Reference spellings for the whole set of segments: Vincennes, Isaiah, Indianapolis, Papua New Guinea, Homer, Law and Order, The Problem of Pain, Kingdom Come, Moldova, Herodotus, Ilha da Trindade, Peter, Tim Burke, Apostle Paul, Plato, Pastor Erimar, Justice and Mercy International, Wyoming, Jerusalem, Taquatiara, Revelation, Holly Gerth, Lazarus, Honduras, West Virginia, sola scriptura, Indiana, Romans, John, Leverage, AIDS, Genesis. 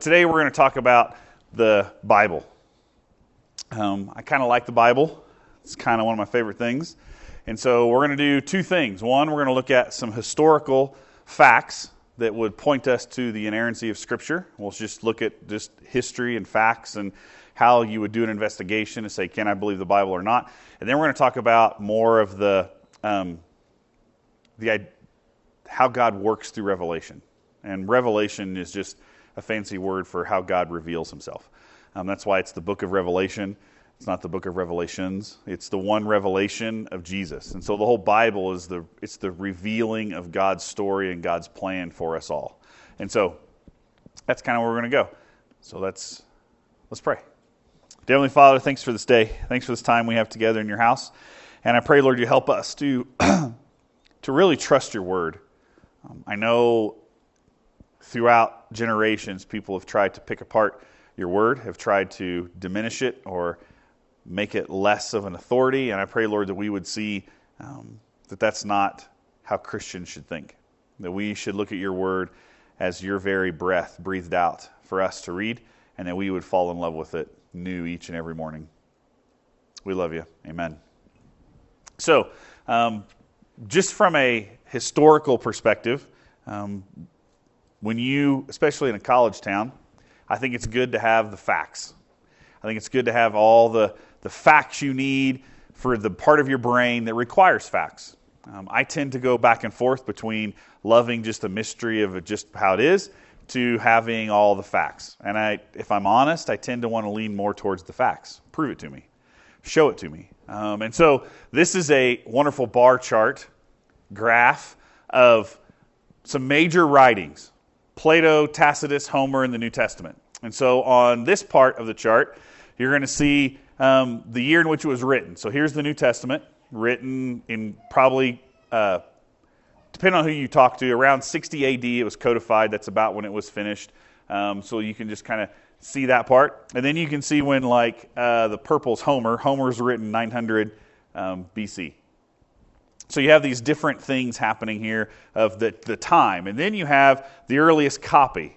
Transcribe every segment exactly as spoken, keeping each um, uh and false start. Today we're going to talk about the Bible. Um, I kind of like the Bible. It's kind of one of my favorite things. And so we're going to do two things. One, we're going to look at some historical facts that would point us to the inerrancy of Scripture. We'll just look at just history and facts and how you would do an investigation and say, can I believe the Bible or not? And then we're going to talk about more of the, um, the how God works through revelation. And revelation is just a fancy word for how God reveals himself. Um, that's why it's the book of Revelation. It's not the book of Revelations. It's the one revelation of Jesus. And so the whole Bible is the it's the revealing of God's story and God's plan for us all. And so that's kind of where we're going to go. So let's let's pray. Dear Heavenly Father, thanks for this day. Thanks for this time we have together in your house. And I pray, Lord, you help us to to really trust your word. Um, I know throughout generations, people have tried to pick apart your word, have tried to diminish it or make it less of an authority. And I pray, Lord, that we would see um, that that's not how Christians should think, that we should look at your word as your very breath breathed out for us to read, and that we would fall in love with it new each and every morning. We love you. Amen. So um, just from a historical perspective, um, when you, especially in a college town, I think it's good to have the facts. I think it's good to have all the, the facts you need for the part of your brain that requires facts. Um, I tend to go back and forth between loving just the mystery of just how it is to having all the facts. And I, if I'm honest, I tend to want to lean more towards the facts. Prove it to me. Show it to me. Um, and so this is a wonderful bar chart graph of some major writings. Plato, Tacitus, Homer, and the New Testament. And so on this part of the chart, you're going to see um, the year in which it was written. So here's the New Testament, written in probably, uh, depending on who you talk to, around sixty A D it was codified. That's about when it was finished. Um, so you can just kind of see that part. And then you can see when, like, uh, the purple's Homer. Homer's written nine hundred um, B C. So you have these different things happening here of the, the time. And then you have the earliest copy.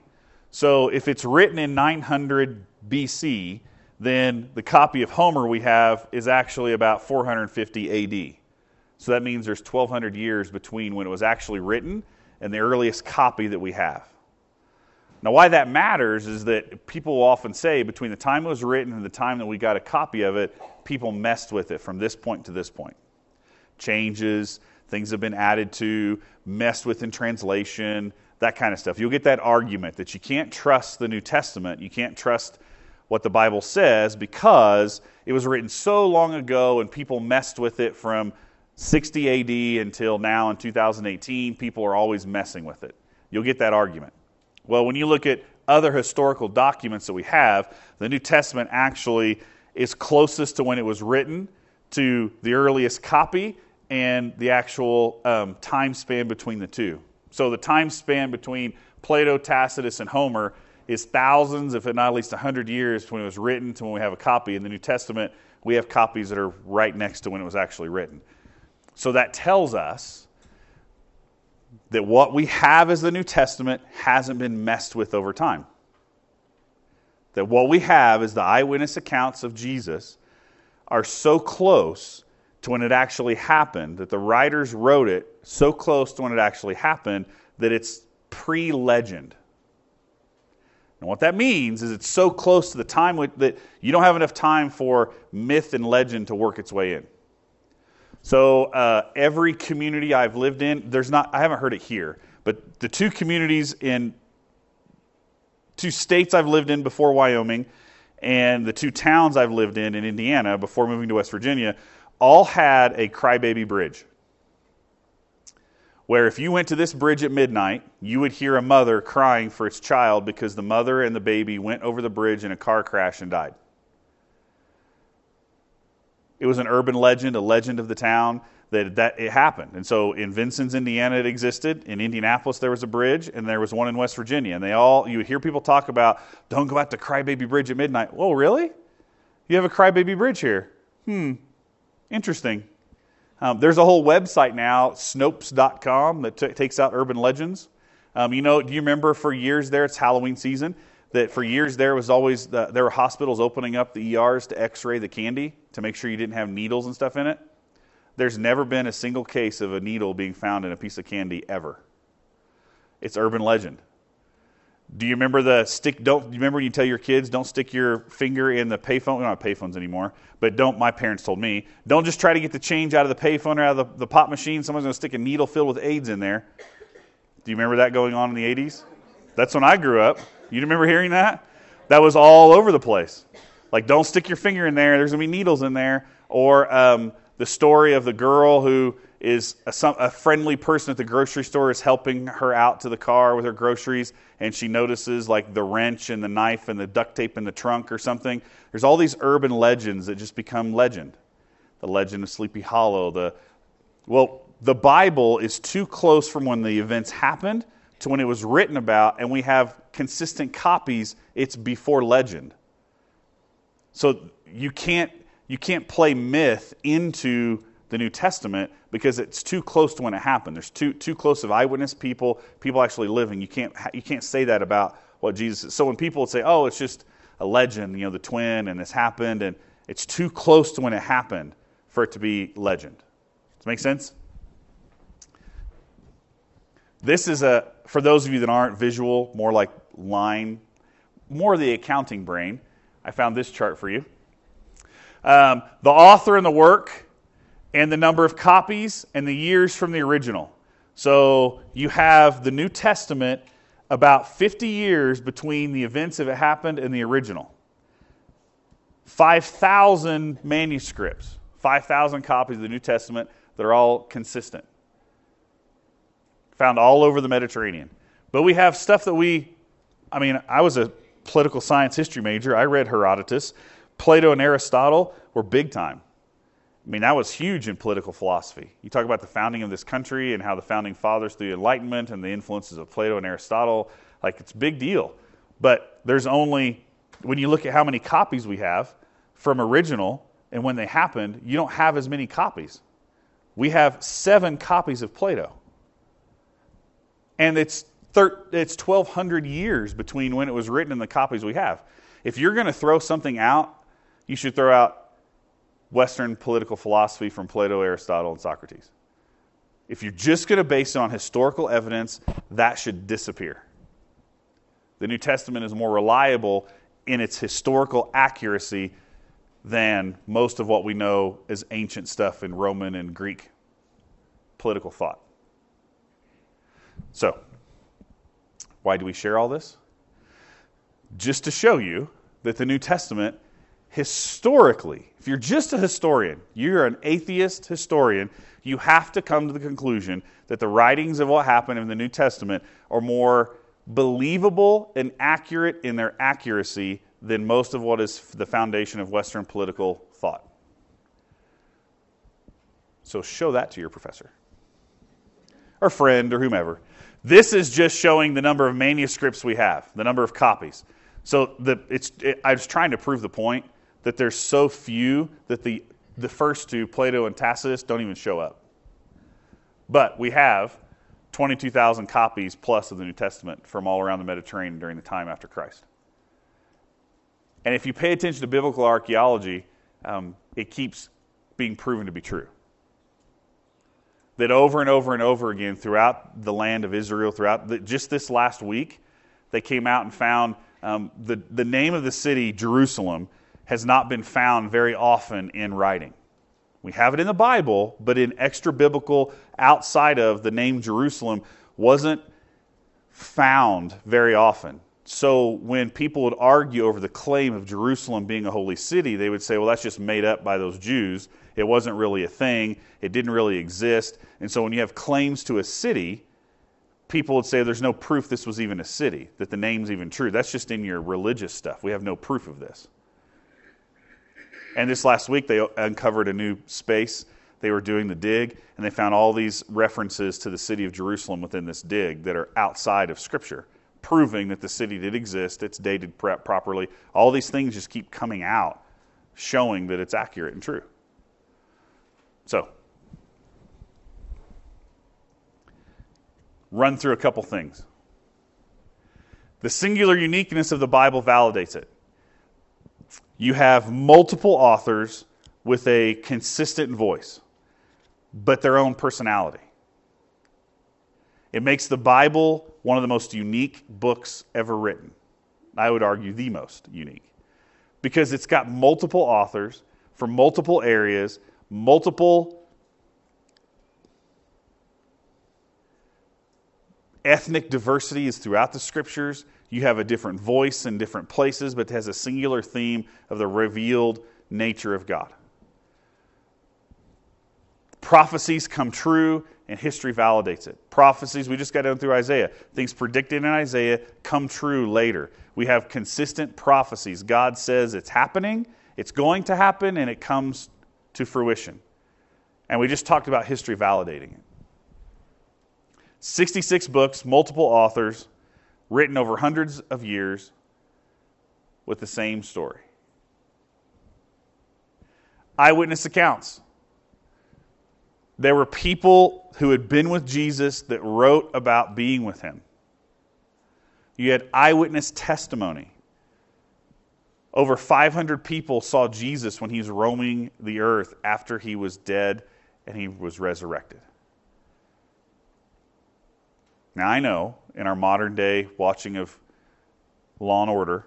So if it's written in nine hundred B C, then the copy of Homer we have is actually about four hundred fifty A D. So that means there's twelve hundred years between when it was actually written and the earliest copy that we have. Now why that matters is that people will often say between the time it was written and the time that we got a copy of it, people messed with it from this point to this point. Changes, things have been added to, messed with in translation, that kind of stuff. You'll get that argument that you can't trust the New Testament, you can't trust what the Bible says because it was written so long ago and people messed with it from sixty A D until now in two thousand eighteen, people are always messing with it. You'll get that argument. Well, when you look at other historical documents that we have, the New Testament actually is closest to when it was written to the earliest copy and the actual um, time span between the two. So the time span between Plato, Tacitus, and Homer is thousands, if not at least one hundred years, from when it was written to when we have a copy. In the New Testament, we have copies that are right next to when it was actually written. So that tells us that what we have as the New Testament hasn't been messed with over time. That what we have is the eyewitness accounts of Jesus are so close to when it actually happened, that the writers wrote it so close to when it actually happened that it's pre-legend. And what that means is it's so close to the time that you don't have enough time for myth and legend to work its way in. So uh, every community I've lived in, there's not, I haven't heard it here, but the two communities in two states I've lived in before Wyoming, and the two towns I've lived in in Indiana before moving to West Virginia all had a crybaby bridge where if you went to this bridge at midnight, you would hear a mother crying for its child because the mother and the baby went over the bridge in a car crash and died. It was an urban legend, a legend of the town, that, that it happened. And so in Vincennes, Indiana, it existed. In Indianapolis, there was a bridge, and there was one in West Virginia. And they all, you would hear people talk about, don't go out to Crybaby Bridge at midnight. Whoa, really? You have a Crybaby Bridge here? Hmm, interesting. Um, there's a whole website now, Snopes dot com, that t- takes out urban legends. Um, you know, do you remember for years there, it's Halloween season. that for years there was always, the, there were hospitals opening up the E Rs to x-ray the candy to make sure you didn't have needles and stuff in it. There's never been a single case of a needle being found in a piece of candy ever. It's urban legend. Do you remember the stick? Don't you remember when you tell your kids don't stick your finger in the payphone? We don't have payphones anymore, but don't. My parents told me don't just try to get the change out of the payphone or out of the, the pop machine. Someone's going to stick a needle filled with AIDS in there. Do you remember that going on in the eighties? That's when I grew up. You remember hearing that? That was all over the place. Like, don't stick your finger in there. There's going to be needles in there. Or um, the story of the girl who is a, some, a friendly person at the grocery store is helping her out to the car with her groceries, and she notices like the wrench and the knife and the duct tape in the trunk or something. There's all these urban legends that just become legend. The legend of Sleepy Hollow. The Well, the Bible is too close from when the events happened to when it was written about, and we have consistent copies. It's before legend. So you can't you can't play myth into the New Testament because it's too close to when it happened. There's too too close of eyewitness people, people actually living. You can't you can't say that about what Jesus is. So when people would say, "Oh, it's just a legend, you know, the twin and this happened," and it's too close to when it happened for it to be legend. Does that make sense? This is a for those of you that aren't visual, more like line, more the accounting brain. I found this chart for you. Um, the author and the work, and the number of copies and the years from the original. So you have the New Testament about fifty years between the events if it happened and the original. five thousand manuscripts, five thousand copies of the New Testament that are all consistent. Found all over the Mediterranean. But we have stuff that we, I mean, I was a political science history major. I read Herodotus. Plato and Aristotle were big time. I mean, that was huge in political philosophy. You talk about the founding of this country and how the founding fathers through the Enlightenment and the influences of Plato and Aristotle, like it's a big deal. But there's only, when you look at how many copies we have from original and when they happened, you don't have as many copies. We have seven copies of Plato. And it's thir- it's twelve hundred years between when it was written and the copies we have. If you're going to throw something out, you should throw out Western political philosophy from Plato, Aristotle, and Socrates. If you're just going to base it on historical evidence, that should disappear. The New Testament is more reliable in its historical accuracy than most of what we know as ancient stuff in Roman and Greek political thought. So, why do we share all this? Just to show you that the New Testament historically, if you're just a historian, you're an atheist historian, you have to come to the conclusion that the writings of what happened in the New Testament are more believable and accurate in their accuracy than most of what is the foundation of Western political thought. So show that to your professor, or friend, or whomever. This is just showing the number of manuscripts we have, the number of copies. So the, it's, it, I was trying to prove the point that there's so few that the, the first two, Plato and Tacitus, don't even show up. But we have twenty-two thousand copies plus of the New Testament from all around the Mediterranean during the time after Christ. And if you pay attention to biblical archaeology, um, it keeps being proven to be true. That over and over and over again throughout the land of Israel, throughout the, just this last week, they came out and found um, the, the name of the city, Jerusalem, has not been found very often in writing. We have it in the Bible, but in extra-biblical, outside of the name Jerusalem, wasn't found very often. So when people would argue over the claim of Jerusalem being a holy city, they would say, well, that's just made up by those Jews. It wasn't really a thing. It didn't really exist. And so when you have claims to a city, people would say there's no proof this was even a city, that the name's even true. That's just in your religious stuff. We have no proof of this. And this last week, they uncovered a new space. They were doing the dig, and they found all these references to the city of Jerusalem within this dig that are outside of Scripture, proving that the city did exist, it's dated properly. All these things just keep coming out, showing that it's accurate and true. So, run through a couple things. The singular uniqueness of the Bible validates it. You have multiple authors with a consistent voice, but their own personality. It makes the Bible one of the most unique books ever written. I would argue the most unique. Because it's got multiple authors from multiple areas, multiple ethnic diversity is throughout the scriptures. You have a different voice in different places, but it has a singular theme of the revealed nature of God. Prophecies come true, and history validates it. Prophecies, we just got done through Isaiah. Things predicted in Isaiah come true later. We have consistent prophecies. God says it's happening, it's going to happen, and it comes to fruition. And we just talked about history validating it. sixty-six books, multiple authors, written over hundreds of years with the same story. Eyewitness accounts. There were people who had been with Jesus that wrote about being with him. You had eyewitness testimony. Over five hundred people saw Jesus when he was roaming the earth after he was dead and he was resurrected. Now I know, in our modern day watching of Law and Order,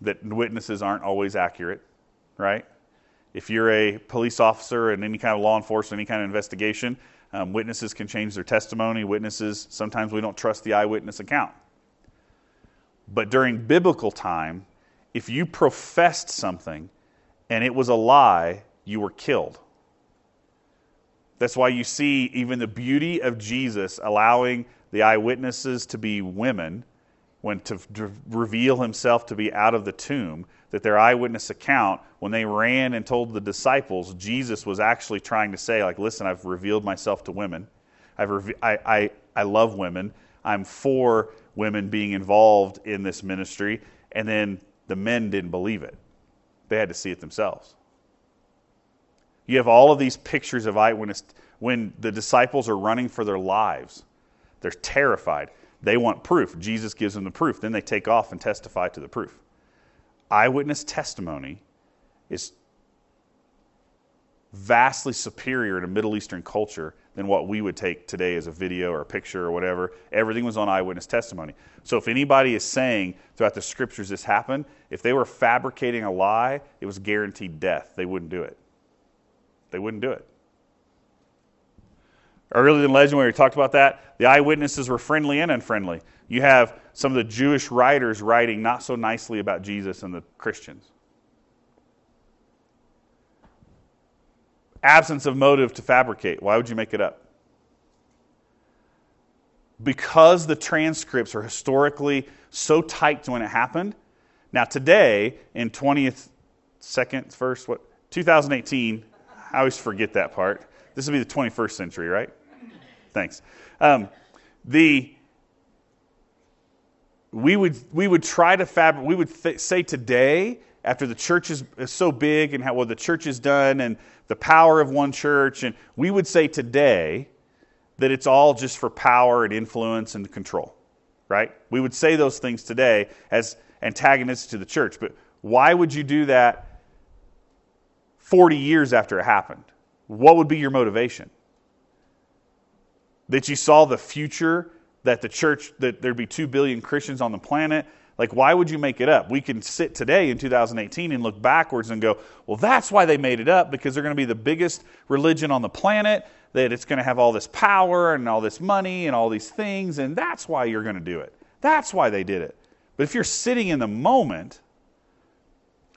that witnesses aren't always accurate, right? If you're a police officer in any kind of law enforcement, any kind of investigation, um, witnesses can change their testimony. Witnesses, sometimes we don't trust the eyewitness account. But during biblical time, if you professed something and it was a lie, you were killed. That's why you see even the beauty of Jesus allowing the eyewitnesses to be women when to, to reveal himself to be out of the tomb, that their eyewitness account, when they ran and told the disciples, Jesus was actually trying to say, like, listen, I've revealed myself to women. I've reve- I, I, I love women. I'm for women being involved in this ministry. And then the men didn't believe it. They had to see it themselves. You have all of these pictures of eyewitness. When the disciples are running for their lives, they're terrified. They want proof. Jesus gives them the proof. Then they take off and testify to the proof. Eyewitness testimony is vastly superior to Middle Eastern culture than what we would take today as a video or a picture or whatever. Everything was on eyewitness testimony. So if anybody is saying throughout the scriptures this happened, if they were fabricating a lie, it was guaranteed death. They wouldn't do it. They wouldn't do it. Earlier in Legend, when we talked about that, the eyewitnesses were friendly and unfriendly. You have some of the Jewish writers writing not so nicely about Jesus and the Christians. Absence of motive to fabricate. Why would you make it up? Because the transcripts are historically so tight to when it happened. Now today, in twentieth, second, first, what, two thousand eighteen, I always forget that part. This would be the twenty-first century, right? Thanks. Um, the we would we would try to fabric. We would th- say today, after the church is, is so big and how well the church is done and the power of one church, and we would say today that it's all just for power and influence and control, right? We would say those things today as antagonistic to the church. But why would you do that forty years after it happened? What would be your motivation? That you saw the future, that the church, that there'd be two billion Christians on the planet? Like, why would you make it up? We can sit today in two thousand eighteen and look backwards and go, well, that's why they made it up, because they're going to be the biggest religion on the planet, that it's going to have all this power and all this money and all these things, and that's why you're going to do it. That's why they did it. But if you're sitting in the moment,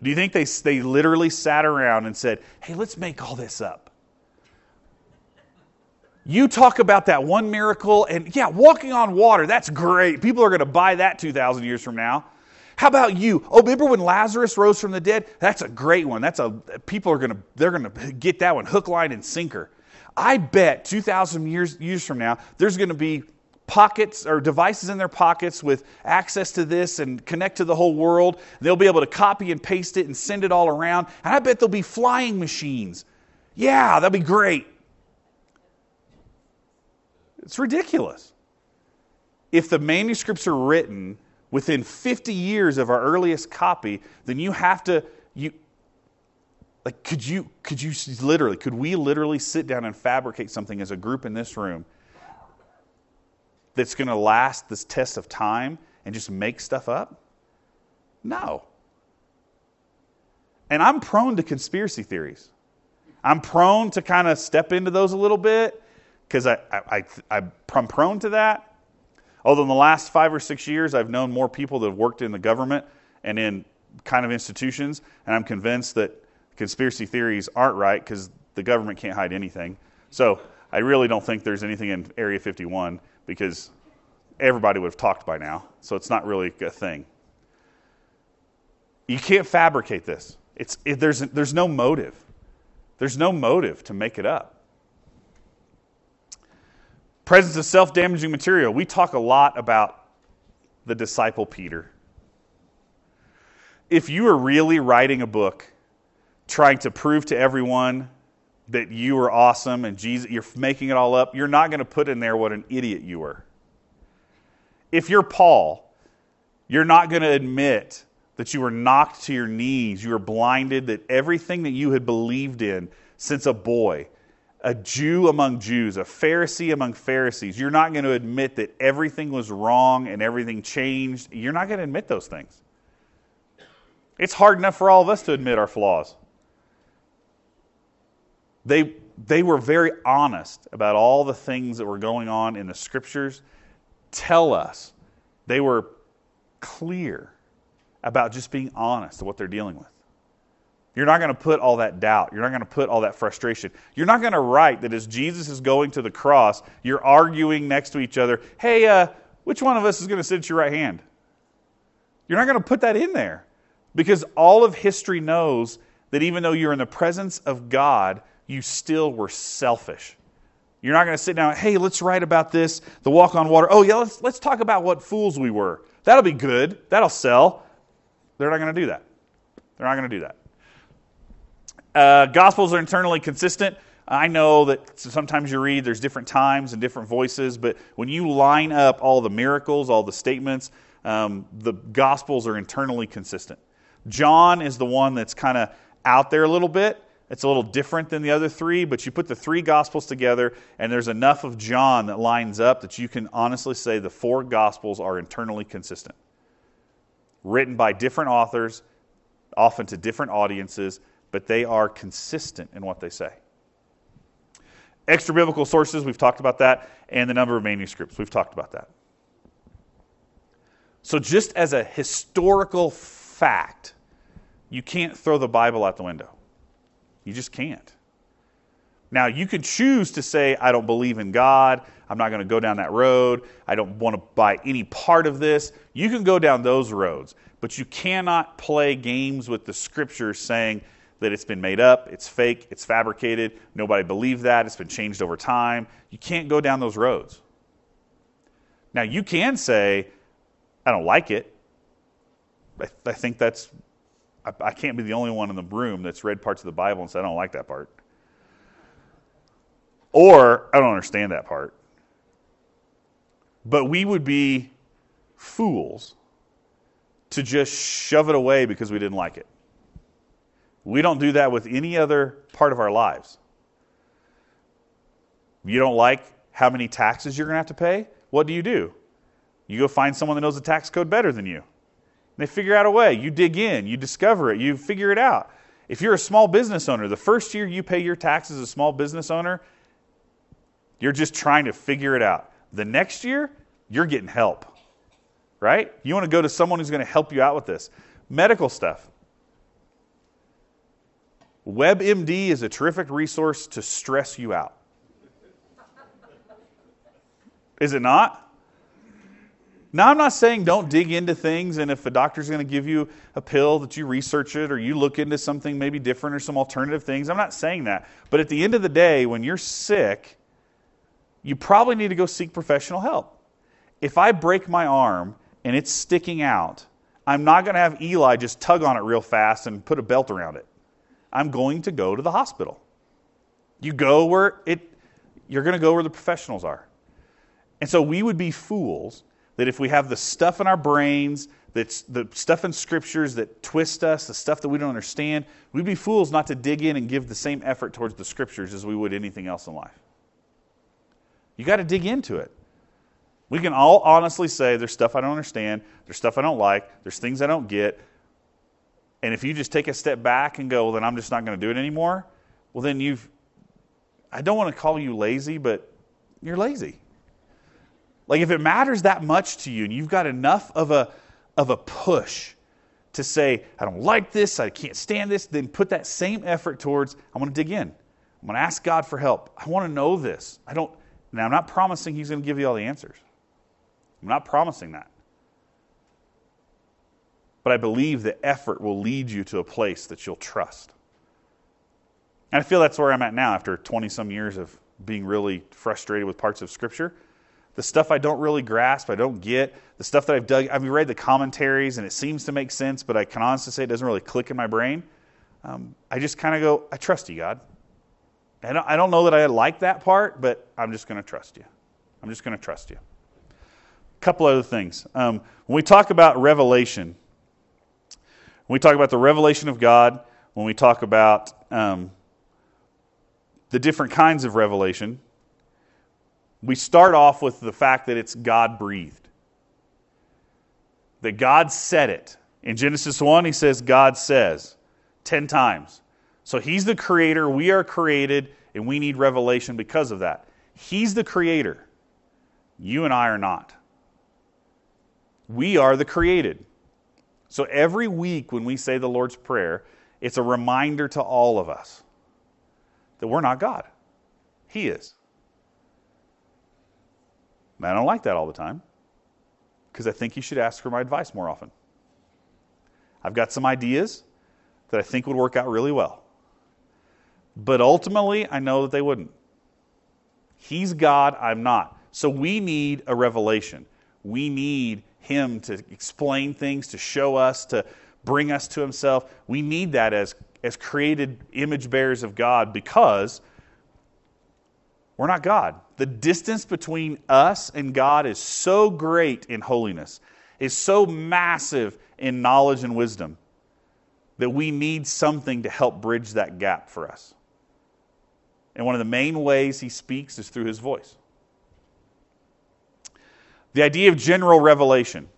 do you think they they literally sat around and said, hey, let's make all this up? You talk about that one miracle, and yeah, walking on water, that's great. People are going to buy that two thousand years from now. How about you? Oh, remember when Lazarus rose from the dead? That's a great one. That's a people are going to they're going to get that one hook, line, and sinker. I bet two thousand years years from now, there's going to be pockets or devices in their pockets with access to this and connect to the whole world. They'll be able to copy and paste it and send it all around. And I bet there'll be flying machines. Yeah, that'd be great. It's ridiculous. if the manuscripts are written within fifty years of our earliest copy, then you have to, you, like, could you, could you literally, could we literally sit down and fabricate something as a group in this room that's going to last this test of time and just make stuff up? No. And I'm prone to conspiracy theories. I'm prone to kind of step into those a little bit because I, I, I, I'm prone to that. Although in the last five or six years, I've known more people that have worked in the government and in kind of institutions, and I'm convinced that conspiracy theories aren't right because the government can't hide anything. So I really don't think there's anything in Area fifty-one because everybody would have talked by now. So it's not really a thing. You can't fabricate this. It's it, there's there's no motive. There's no motive to make it up. Presence of self-damaging material. We talk a lot about the disciple Peter. If you are really writing a book trying to prove to everyone that you are awesome and Jesus, you're making it all up, you're not going to put in there what an idiot you were. If you're Paul, you're not going to admit that you were knocked to your knees, you were blinded, that everything that you had believed in since a boy, a Jew among Jews, a Pharisee among Pharisees, you're not going to admit that everything was wrong and everything changed. You're not going to admit those things. It's hard enough for all of us to admit our flaws. They, they were very honest about all the things that were going on in the Scriptures. Tell us, they were clear about just being honest to what they're dealing with. You're not going to put all that doubt. You're not going to put all that frustration. You're not going to write that as Jesus is going to the cross, you're arguing next to each other, hey, uh, which one of us is going to sit at your right hand? You're not going to put that in there because all of history knows that even though you're in the presence of God, you still were selfish. You're not going to sit down, hey, let's write about this, the walk on water. Oh, yeah, let's let's talk about what fools we were. That'll be good. That'll sell. They're not going to do that. They're not going to do that. Uh, Gospels are internally consistent. I know that sometimes you read there's different times and different voices, but when you line up all the miracles, all the statements, um, the Gospels are internally consistent. John is the one that's kind of out there a little bit. It's a little different than the other three, but you put the three Gospels together, and there's enough of John that lines up that you can honestly say the four Gospels are internally consistent. Written by different authors, often to different audiences, but they are consistent in what they say. Extra-biblical sources, we've talked about that, and the number of manuscripts, we've talked about that. So just as a historical fact, you can't throw the Bible out the window. You just can't. Now, you could choose to say, I don't believe in God, I'm not going to go down that road, I don't want to buy any part of this. You can go down those roads, but you cannot play games with the Scriptures saying that it's been made up, it's fake, it's fabricated, nobody believed that, it's been changed over time. You can't go down those roads. Now, you can say, I don't like it. I, th- I think that's, I, I can't be the only one in the room that's read parts of the Bible and said, I don't like that part. Or, I don't understand that part. But we would be fools to just shove it away because we didn't like it. We don't do that with any other part of our lives. You don't like how many taxes you're going to have to pay? What do you do? You go find someone that knows the tax code better than you. They figure out a way. You dig in. You discover it. You figure it out. If you're a small business owner, the first year you pay your taxes as a small business owner, you're just trying to figure it out. The next year, you're getting help, right? You want to go to someone who's going to help you out with this. Medical stuff. WebMD is a terrific resource to stress you out. Is it not? Now, I'm not saying don't dig into things, and if a doctor's going to give you a pill that you research it or you look into something maybe different or some alternative things. I'm not saying that. But at the end of the day, when you're sick, you probably need to go seek professional help. If I break my arm and it's sticking out, I'm not going to have Eli just tug on it real fast and put a belt around it. I'm going to go to the hospital. You go where it, you're going to go where the professionals are. And so we would be fools that if we have the stuff in our brains, that's the stuff in scriptures that twist us, the stuff that we don't understand, we'd be fools not to dig in and give the same effort towards the scriptures as we would anything else in life. You got to dig into it. We can all honestly say there's stuff I don't understand, there's stuff I don't like, there's things I don't get. And if you just take a step back and go, well, then I'm just not going to do it anymore, well, then you've, I don't want to call you lazy, but you're lazy. Like, if it matters that much to you and you've got enough of a of a push to say, I don't like this, I can't stand this, then put that same effort towards, I want to dig in. I'm going to ask God for help. I want to know this. I don't, now I'm not promising He's going to give you all the answers. I'm not promising that. But I believe the effort will lead you to a place that you'll trust. And I feel that's where I'm at now after twenty-some years of being really frustrated with parts of Scripture. The stuff I don't really grasp, I don't get. The stuff that I've dug, I've read the commentaries and it seems to make sense, but I can honestly say it doesn't really click in my brain. Um, I just kind of go, I trust you, God. And I don't know that I like that part, but I'm just going to trust you. I'm just going to trust you. A couple other things. Um, when we talk about revelation, when we talk about the revelation of God, when we talk about um, the different kinds of revelation, we start off with the fact that it's God-breathed. That God said it. In Genesis one, He says, God says, ten times. So He's the creator, we are created, and we need revelation because of that. He's the creator. You and I are not. We are the created. So every week when we say the Lord's Prayer, it's a reminder to all of us that we're not God. He is. I don't like that all the time because I think you should ask for my advice more often. I've got some ideas that I think would work out really well. But ultimately, I know that they wouldn't. He's God, I'm not. So we need a revelation. We need Him to explain things, to show us, to bring us to Himself. We need that as, as created image bearers of God because we're not God. The distance between us and God is so great in holiness, is so massive in knowledge and wisdom, that we need something to help bridge that gap for us. And one of the main ways He speaks is through His voice. The idea of general revelation,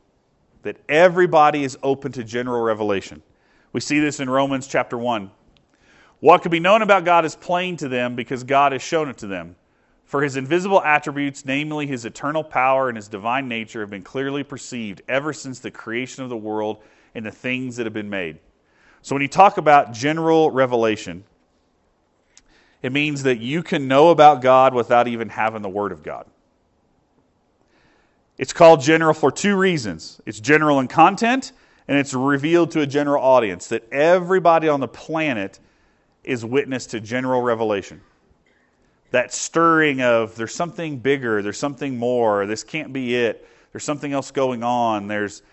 that everybody is open to general revelation. We see this in Romans chapter one. What could be known about God is plain to them because God has shown it to them. For His invisible attributes, namely His eternal power and His divine nature, have been clearly perceived ever since the creation of the world and the things that have been made. So when you talk about general revelation, it means that you can know about God without even having the Word of God. It's called general for two reasons. It's general in content, and it's revealed to a general audience, that everybody on the planet is witness to general revelation. That stirring of there's something bigger, there's something more, this can't be it, there's something else going on, there's,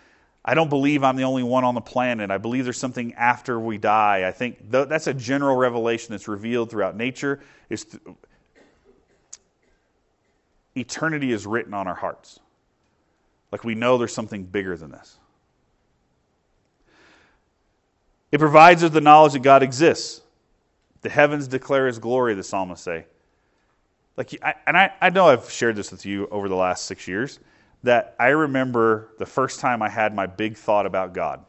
I don't believe I'm the only one on the planet, I believe there's something after we die. I think th- that's a general revelation that's revealed throughout nature. It's th- Eternity is written on our hearts. Like we know there's something bigger than this. It provides us the knowledge that God exists. The heavens declare His glory, the psalmists say. Like, and I, I know I've shared this with you over the last six years, that I remember the first time I had my big thought about God.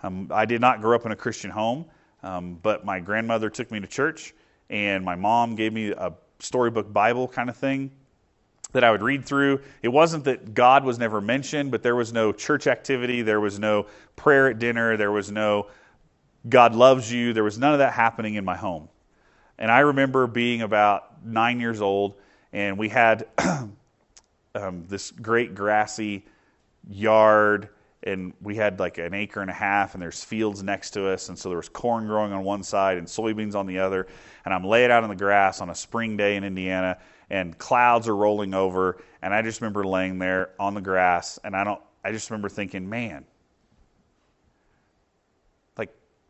Um, I did not grow up in a Christian home, um, but my grandmother took me to church, and my mom gave me a storybook Bible kind of thing that I would read through. It wasn't that God was never mentioned, but there was no church activity, there was no prayer at dinner, there was no God loves you, there was none of that happening in my home. And I remember being about nine years old, and we had um, this great grassy yard, and we had like an acre and a half, and there's fields next to us, and so there was corn growing on one side and soybeans on the other, and I'm laid out in the grass on a spring day in Indiana, and clouds are rolling over, and I just remember laying there on the grass, and I don't, I just remember thinking, man,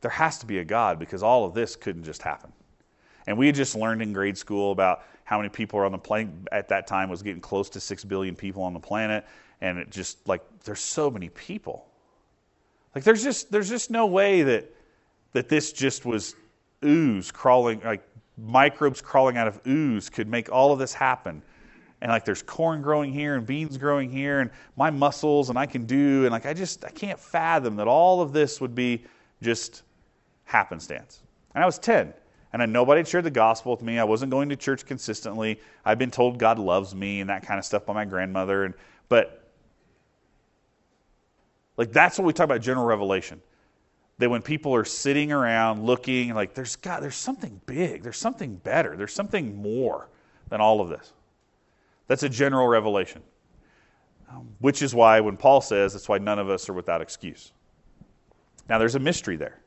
there has to be a God because all of this couldn't just happen. And we had just learned in grade school about how many people are on the planet. At that time was getting close to six billion people on the planet. And it just, like, there's so many people. Like, there's just there's just no way that that this just was ooze crawling, like microbes crawling out of ooze could make all of this happen. And, like, there's corn growing here and beans growing here and my muscles and I can do. And, like, I just, I can't fathom that all of this would be just happenstance. And I was ten. And I, nobody had shared the gospel with me. I wasn't going to church consistently. I'd been told God loves me and that kind of stuff by my grandmother. And But... Like, that's what we talk about general revelation. That when people are sitting around looking, like, there's God, there's something big, there's something better, there's something more than all of this. That's a general revelation. Um, which is why when Paul says, that's why none of us are without excuse. Now, there's a mystery there.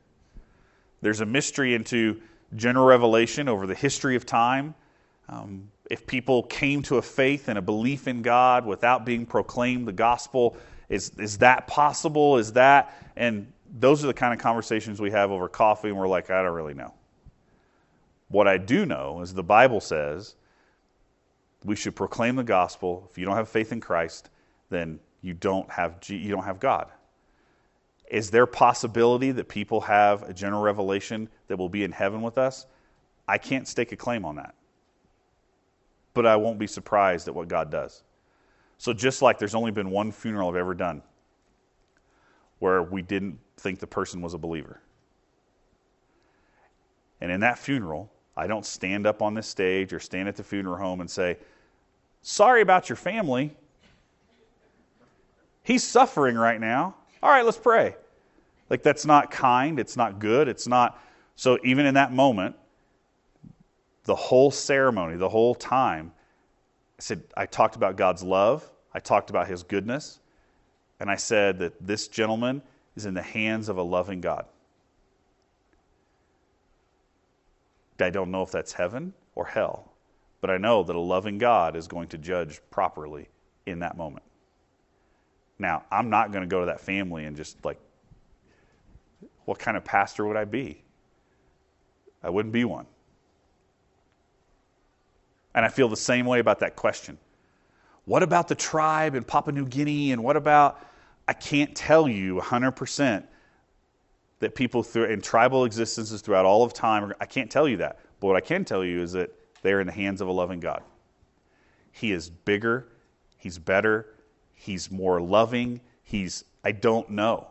There's a mystery into general revelation over the history of time. Um, if people came to a faith and a belief in God without being proclaimed the gospel, Is is that possible? Is that? And those are the kind of conversations we have over coffee, and we're like, I don't really know. What I do know is the Bible says we should proclaim the gospel. If you don't have faith in Christ, then you don't have you don't have God. Is there a possibility that people have a general revelation that will be in heaven with us? I can't stake a claim on that. But I won't be surprised at what God does. So just like there's only been one funeral I've ever done where we didn't think the person was a believer. And in that funeral, I don't stand up on this stage or stand at the funeral home and say, sorry about your family. He's suffering right now. All right, let's pray. Like, that's not kind. It's not good. It's not. So even in that moment, the whole ceremony, the whole time, I said, I talked about God's love, I talked about His goodness, and I said that this gentleman is in the hands of a loving God. I don't know if that's heaven or hell, but I know that a loving God is going to judge properly in that moment. Now, I'm not going to go to that family and just, like, what kind of pastor would I be? I wouldn't be one. And I feel the same way about that question. What about the tribe in Papua New Guinea? And what about, I can't tell you one hundred percent that people through in tribal existences throughout all of time, I can't tell you that. But what I can tell you is that they're in the hands of a loving God. He is bigger. He's better. He's more loving. He's, I don't know.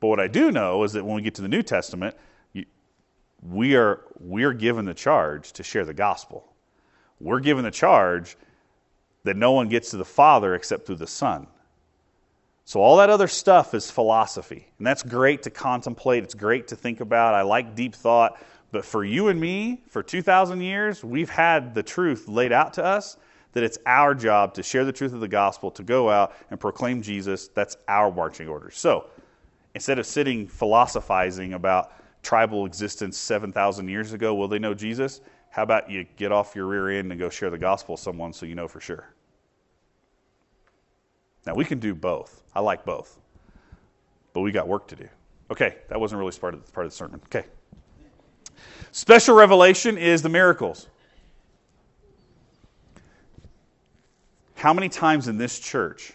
But what I do know is that when we get to the New Testament, you, we are we are given the charge to share the gospel. We're given the charge that no one gets to the Father except through the Son. So all that other stuff is philosophy. And that's great to contemplate. It's great to think about. I like deep thought. But for you and me, for two thousand years, we've had the truth laid out to us that it's our job to share the truth of the gospel, to go out and proclaim Jesus. That's our marching orders. So instead of sitting philosophizing about tribal existence seven thousand years ago, will they know Jesus? How about you get off your rear end and go share the gospel with someone so you know for sure? Now, we can do both. I like both. But we got work to do. Okay, that wasn't really part of the, part of the sermon. Okay. Special revelation is the miracles. How many times in this church,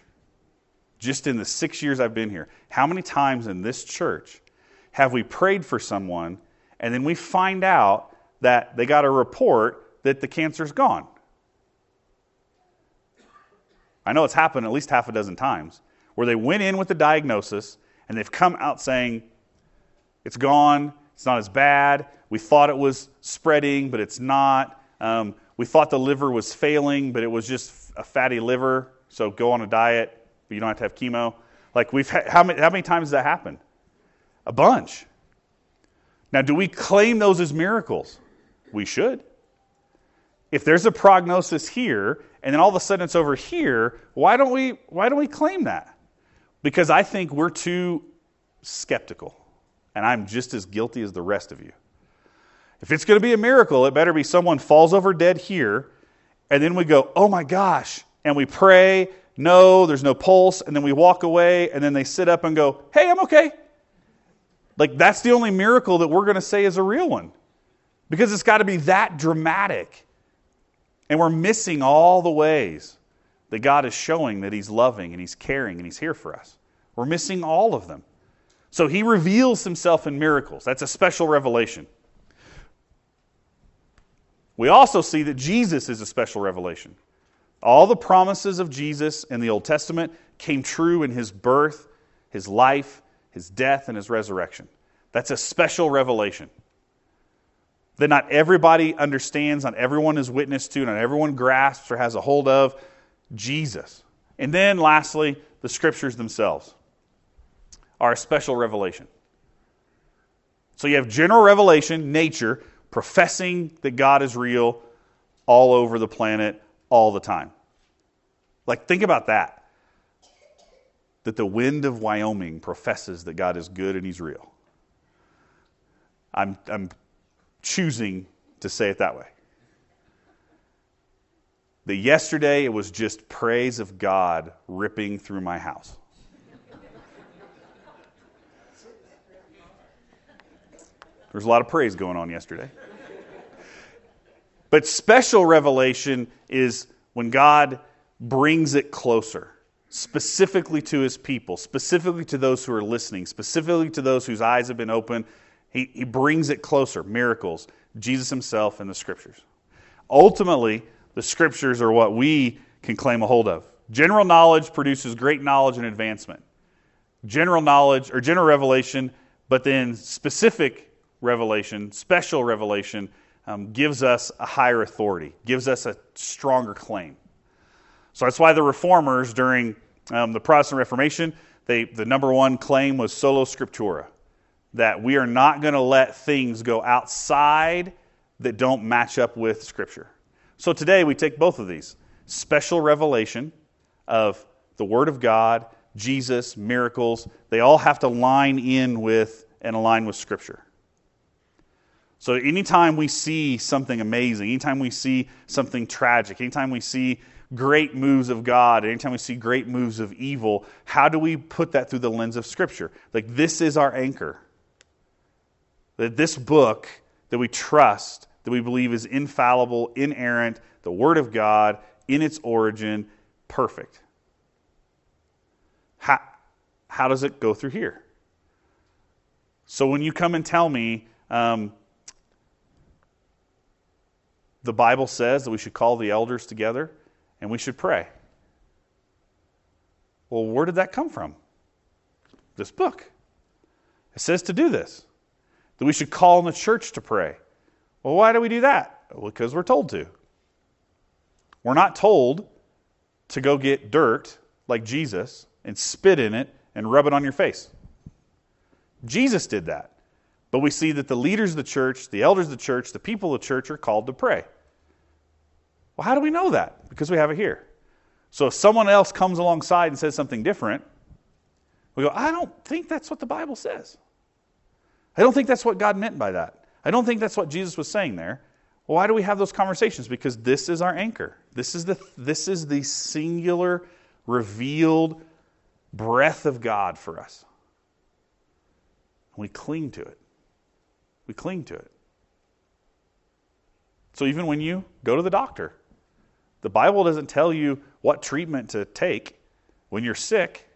just in the six years I've been here, how many times in this church have we prayed for someone and then we find out that they got a report that the cancer's gone? I know it's happened at least half a dozen times where they went in with the diagnosis and they've come out saying, it's gone, it's not as bad, we thought it was spreading, but it's not. Um, we thought the liver was failing, but it was just a fatty liver, so go on a diet, but you don't have to have chemo. Like, we've had, how many, how many times has that happened? A bunch. Now, do we claim those as miracles? We should. If there's a prognosis here, and then all of a sudden it's over here, why don't we, why don't we claim that? Because I think we're too skeptical, and I'm just as guilty as the rest of you. If it's going to be a miracle, it better be someone falls over dead here, and then we go, oh my gosh, and we pray, no, there's no pulse, and then we walk away, and then they sit up and go, hey, I'm okay. Like, that's the only miracle that we're going to say is a real one. Because it's got to be that dramatic. And we're missing all the ways that God is showing that He's loving and He's caring and He's here for us. We're missing all of them. So He reveals Himself in miracles. That's a special revelation. We also see that Jesus is a special revelation. All the promises of Jesus in the Old Testament came true in His birth, His life, His death, and His resurrection. That's a special revelation that not everybody understands, not everyone is witness to, not everyone grasps or has a hold of. Jesus. And then lastly, the Scriptures themselves are a special revelation. So you have general revelation, nature, professing that God is real all over the planet, all the time. Like, think about that. That the wind of Wyoming professes that God is good and He's real. I'm, I'm choosing to say it that way. That yesterday it was just praise of God ripping through my house. There's a lot of praise going on yesterday. But special revelation is when God brings it closer, specifically to His people, specifically to those who are listening, specifically to those whose eyes have been opened. He, he brings it closer. Miracles, Jesus Himself, and the Scriptures. Ultimately, the Scriptures are what we can claim a hold of. General knowledge produces great knowledge and advancement. General knowledge, or general revelation, but then specific revelation, special revelation, um, gives us a higher authority, gives us a stronger claim. So that's why the Reformers during um, the Protestant Reformation, they the number one claim was sola scriptura, that we are not going to let things go outside that don't match up with Scripture. So today we take both of these. Special revelation of the Word of God, Jesus, miracles. They all have to line in with and align with Scripture. So anytime we see something amazing, anytime we see something tragic, anytime we see great moves of God, anytime we see great moves of evil, how do we put that through the lens of Scripture? Like, this is our anchor. That this book that we trust, that we believe is infallible, inerrant, the Word of God, in its origin, perfect. How, how does it go through here? So when you come and tell me um, the Bible says that we should call the elders together and we should pray. Well, where did that come from? This book. It says to do this. That we should call on the church to pray. Well, why do we do that? Well, because we're told to. We're not told to go get dirt like Jesus and spit in it and rub it on your face. Jesus did that. But we see that the leaders of the church, the elders of the church, the people of the church are called to pray. Well, how do we know that? Because we have it here. So if someone else comes alongside and says something different, we go, I don't think that's what the Bible says. I don't think that's what God meant by that. I don't think that's what Jesus was saying there. Well, why do we have those conversations? Because this is our anchor. This is the this is the singular, revealed breath of God for us. We cling to it. We cling to it. So even when you go to the doctor, the Bible doesn't tell you what treatment to take when you're sick.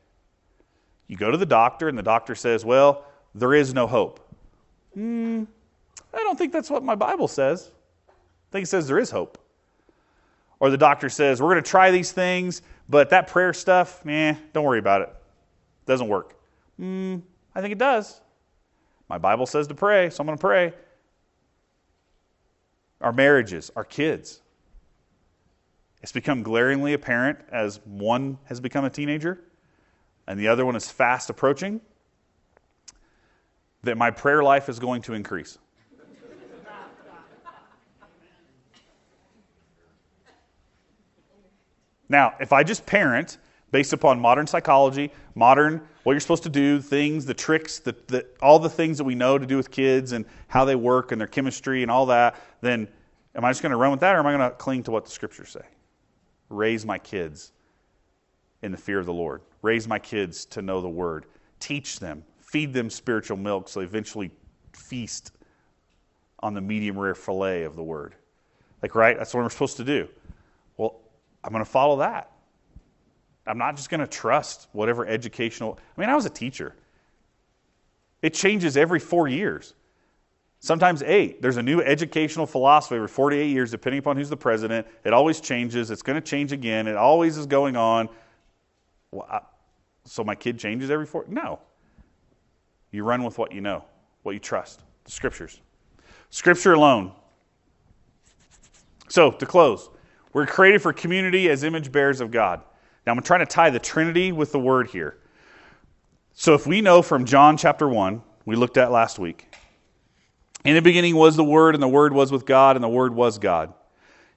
You go to the doctor and the doctor says, well, there is no hope. Hmm. I don't think that's what my Bible says. I think it says there is hope. Or the doctor says, we're going to try these things, but that prayer stuff, eh, don't worry about it. It doesn't work. Mm, I think it does. My Bible says to pray, so I'm going to pray. Our marriages, our kids. It's become glaringly apparent as one has become a teenager and the other one is fast approaching that my prayer life is going to increase. Now, if I just parent based upon modern psychology, modern what you're supposed to do, things, the tricks, the, the, all the things that we know to do with kids and how they work and their chemistry and all that, then am I just going to run with that or am I going to cling to what the Scriptures say? Raise my kids in the fear of the Lord. Raise my kids to know the Word. Teach them. Feed them spiritual milk so they eventually feast on the medium rare fillet of the word. Like, right? That's what we're supposed to do. Well, I'm going to follow that. I'm not just going to trust whatever educational... I mean, I was a teacher. It changes every four years. Sometimes eight. There's a new educational philosophy every four to eight years, depending upon who's the president. It always changes. It's going to change again. It always is going on. Well, I, so my kid changes every four? No. You run with what you know, what you trust, the Scriptures. Scripture alone. So, to close, we're created for community as image bearers of God. Now, I'm trying to tie the Trinity with the Word here. So, if we know from John chapter one, we looked at last week, in the beginning was the Word, and the Word was with God, and the Word was God.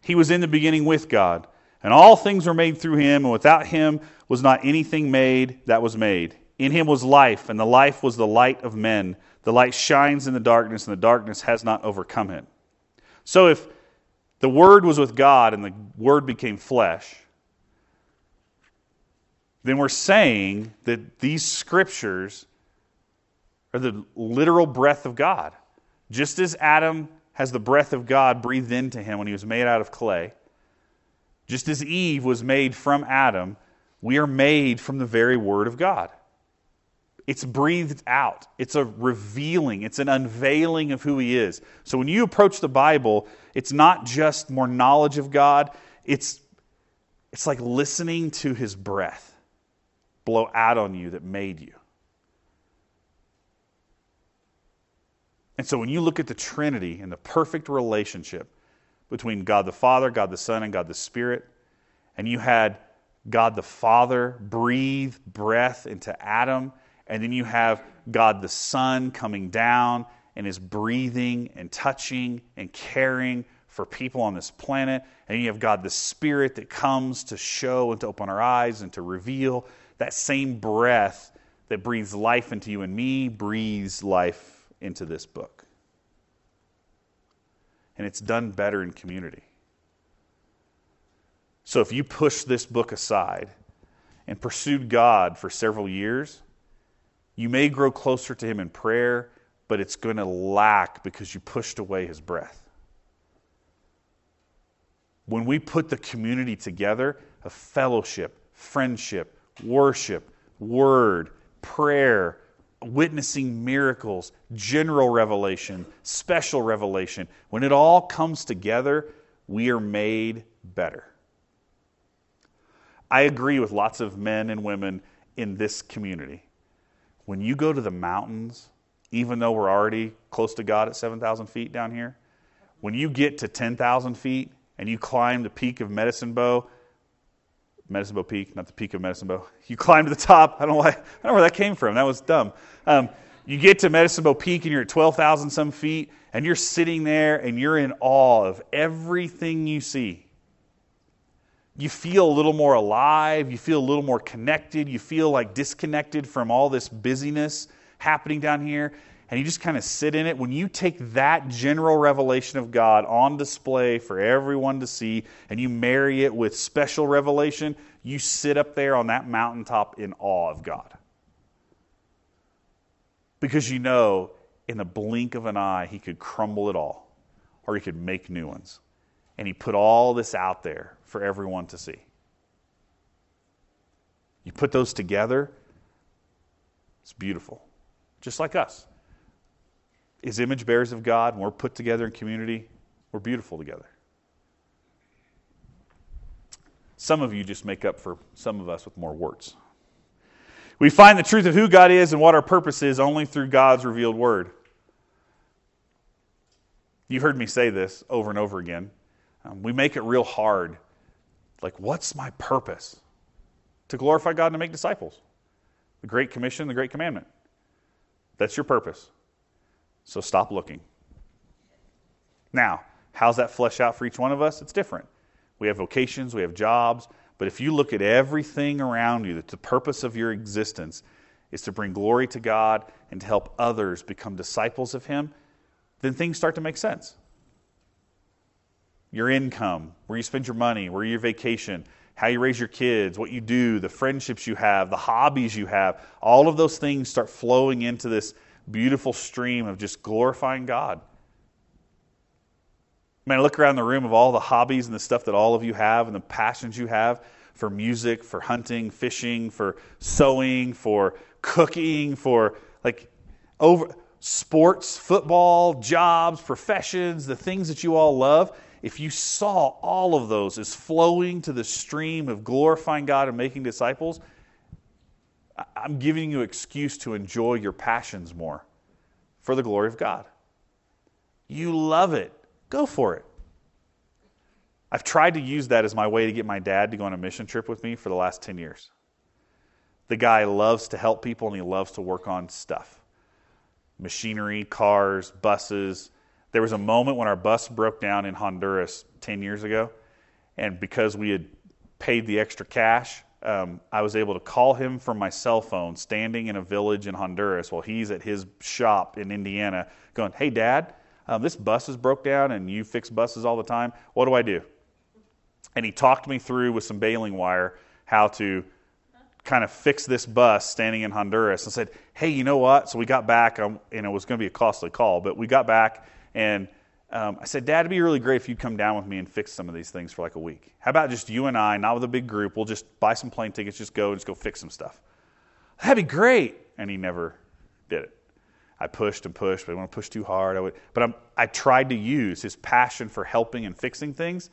He was in the beginning with God, and all things were made through Him, and without Him was not anything made that was made. In Him was life, and the life was the light of men. The light shines in the darkness, and the darkness has not overcome it. So, if the Word was with God, and the Word became flesh, then we're saying that these Scriptures are the literal breath of God. Just as Adam has the breath of God breathed into him when he was made out of clay, just as Eve was made from Adam, we are made from the very Word of God. It's breathed out. It's a revealing. It's an unveiling of who He is. So when you approach the Bible, it's not just more knowledge of God. It's, it's like listening to His breath blow out on you that made you. And so when you look at the Trinity and the perfect relationship between God the Father, God the Son, and God the Spirit, and you had God the Father breathe breath into Adam, and then you have God the Son coming down and is breathing and touching and caring for people on this planet, and you have God the Spirit that comes to show and to open our eyes and to reveal. That same breath that breathes life into you and me breathes life into this book. And it's done better in community. So if you push this book aside and pursued God for several years, you may grow closer to Him in prayer, but it's going to lack because you pushed away His breath. When we put the community together of fellowship, friendship, worship, word, prayer, witnessing miracles, general revelation, special revelation. When it all comes together, we are made better. I agree with lots of men and women in this community. When you go to the mountains, even though we're already close to God at seven thousand feet down here, when you get to ten thousand feet and you climb the peak of Medicine Bow, Medicine Bow Peak, not the peak of Medicine Bow. You climb to the top. I don't know why, I don't know where that came from. That was dumb. Um, you get to Medicine Bow Peak and you're at twelve thousand some feet and you're sitting there and you're in awe of everything you see. You feel a little more alive. You feel a little more connected. You feel like disconnected from all this busyness happening down here. And you just kind of sit in it. When you take that general revelation of God on display for everyone to see, and you marry it with special revelation, you sit up there on that mountaintop in awe of God. Because you know, in the blink of an eye, He could crumble it all, or He could make new ones. And He put all this out there for everyone to see. You put those together, it's beautiful. Just like us. As image bearers of God, when we're put together in community, we're beautiful together. Some of you just make up for some of us with more words. We find the truth of who God is and what our purpose is only through God's revealed word. You heard me say this over and over again. Um, we make it real hard. Like, what's my purpose? To glorify God and to make disciples. The Great Commission, the Great Commandment. That's your purpose. So stop looking. Now, how's that flesh out for each one of us? It's different. We have vocations, we have jobs, but if you look at everything around you, that the purpose of your existence is to bring glory to God and to help others become disciples of Him, then things start to make sense. Your income, where you spend your money, where you vacation, how you raise your kids, what you do, the friendships you have, the hobbies you have, all of those things start flowing into this beautiful stream of just glorifying God Man, I look around the room of all the hobbies and the stuff that all of you have and the passions you have for music, for hunting, fishing, for sewing, for cooking, for like over sports, football, jobs, professions, the things that you all love. If you saw all of those as flowing to the stream of glorifying God and making disciples, I'm giving you an excuse to enjoy your passions more for the glory of God. You love it. Go for it. I've tried to use that as my way to get my dad to go on a mission trip with me for the last ten years. The guy loves to help people and he loves to work on stuff. Machinery, cars, buses. There was a moment when our bus broke down in Honduras ten years ago. And because we had paid the extra cash, um, I was able to call him from my cell phone standing in a village in Honduras while he's at his shop in Indiana going, "Hey, Dad, Um, this bus is broke down and you fix buses all the time. What do I do?" And he talked me through with some baling wire how to kind of fix this bus standing in Honduras and said, "Hey, you know what?" So we got back, um, and it was going to be a costly call, but we got back and um, I said, "Dad, it'd be really great if you'd come down with me and fix some of these things for like a week. How about just you and I, not with a big group? We'll just buy some plane tickets, just go and just go fix some stuff." "That'd be great." And he never did it. I pushed and pushed, but I didn't want to push too hard. I would, but I'm, I tried to use his passion for helping and fixing things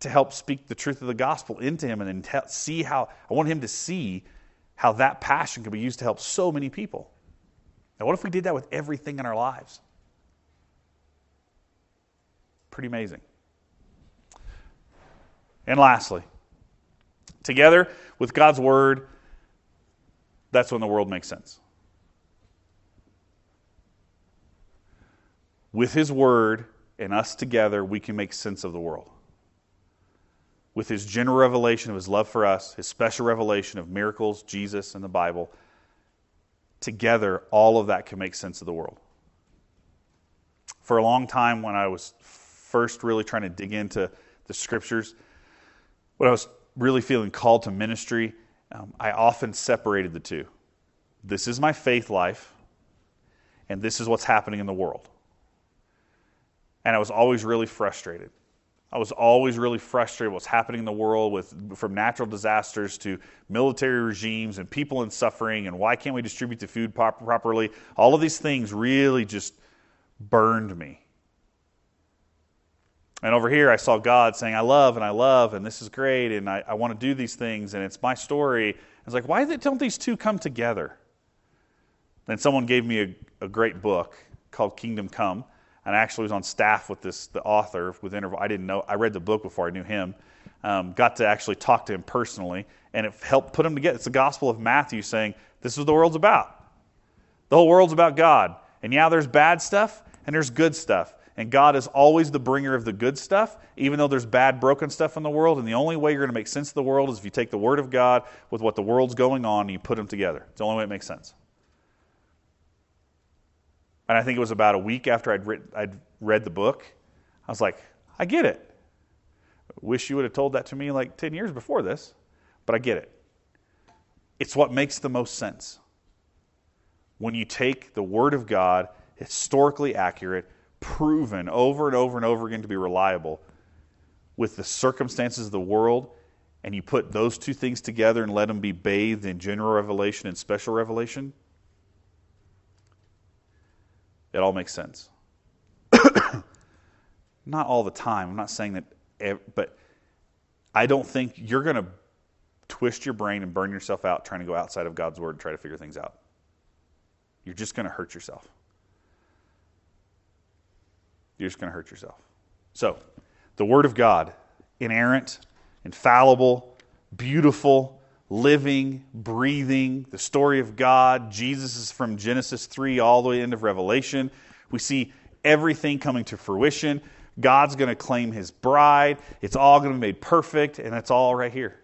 to help speak the truth of the gospel into him, and then tell, see how I want him to see how that passion can be used to help so many people. Now, what if we did that with everything in our lives? Pretty amazing. And lastly, together with God's word, that's when the world makes sense. With His Word and us together, we can make sense of the world. With His general revelation of His love for us, His special revelation of miracles, Jesus, and the Bible, together, all of that can make sense of the world. For a long time, when I was first really trying to dig into the Scriptures, when I was really feeling called to ministry, um, I often separated the two. This is my faith life, and this is what's happening in the world. And I was always really frustrated. I was always really frustrated with what's happening in the world, with from natural disasters to military regimes and people in suffering, and why can't we distribute the food pop- properly? All of these things really just burned me. And over here I saw God saying, I love and I love and this is great and I, I want to do these things and it's my story. I was like, why don't these two come together? Then someone gave me a, a great book called Kingdom Come. And I actually was on staff with this the author with Interval. I didn't know. I read the book before I knew him. Um, got to actually talk to him personally. And it helped put him together. It's the Gospel of Matthew saying, this is what the world's about. The whole world's about God. And yeah, there's bad stuff and there's good stuff. And God is always the bringer of the good stuff, even though there's bad, broken stuff in the world. And the only way you're going to make sense of the world is if you take the Word of God with what the world's going on and you put them together. It's the only way it makes sense. And I think it was about a week after I'd read, I'd read the book, I was like, I get it. Wish you would have told that to me like ten years before this, but I get it. It's what makes the most sense. When you take the Word of God, historically accurate, proven over and over and over again to be reliable, with the circumstances of the world, and you put those two things together and let them be bathed in general revelation and special revelation, it all makes sense. Not all the time. I'm not saying that, ev- but I don't think you're going to twist your brain and burn yourself out trying to go outside of God's Word and try to figure things out. You're just going to hurt yourself. You're just going to hurt yourself. So, the Word of God, inerrant, infallible, beautiful, living, breathing, the story of God. Jesus is from Genesis three all the way to the end of Revelation. We see everything coming to fruition. God's going to claim His bride. It's all going to be made perfect, and it's all right here.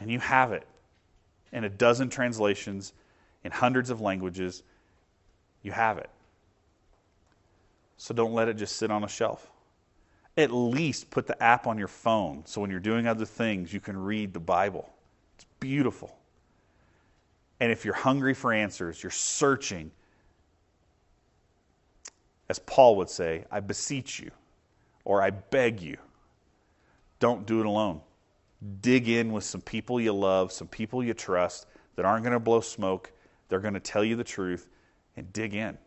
And you have it in a dozen translations, in hundreds of languages. You have it. So don't let it just sit on a shelf. At least put the app on your phone so when you're doing other things, you can read the Bible. It's beautiful. And if you're hungry for answers, you're searching, As Paul would say, I beseech you, or I beg you, don't do it alone. Dig in with some people you love, some people you trust that aren't going to blow smoke. They're going to tell you the truth, and dig in.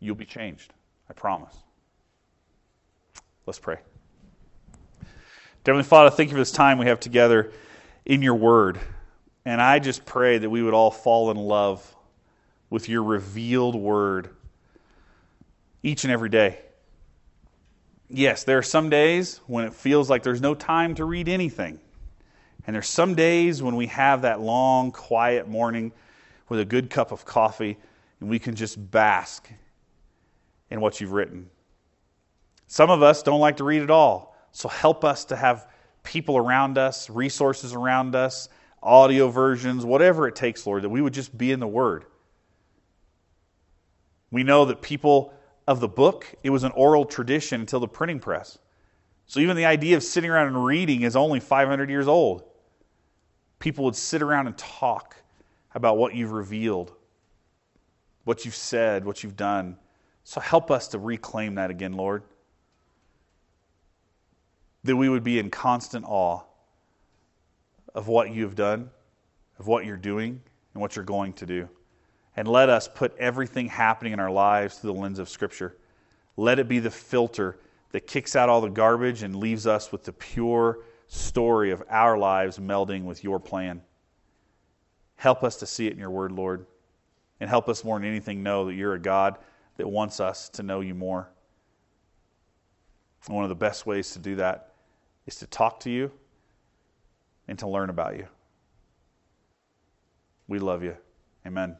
You'll be changed, I promise. Let's pray. Heavenly Father, thank you for this time we have together in your word. And I just pray that we would all fall in love with your revealed word each and every day. Yes, there are some days when it feels like there's no time to read anything. And there's some days when we have that long, quiet morning with a good cup of coffee and we can just bask in what you've written. Some of us don't like to read at all, so help us to have people around us, resources around us, audio versions, whatever it takes, Lord, that we would just be in the Word. We know that people of the book, it was an oral tradition until the printing press. So even the idea of sitting around and reading is only five hundred years old. People would sit around and talk about what you've revealed, what you've said, what you've done. So help us to reclaim that again, Lord. That we would be in constant awe of what you've done, of what you're doing, and what you're going to do. And let us put everything happening in our lives through the lens of Scripture. Let it be the filter that kicks out all the garbage and leaves us with the pure story of our lives melding with your plan. Help us to see it in your word, Lord. And help us more than anything know that you're a God that wants us to know you more. And one of the best ways to do that is to talk to you and to learn about you. We love you. Amen.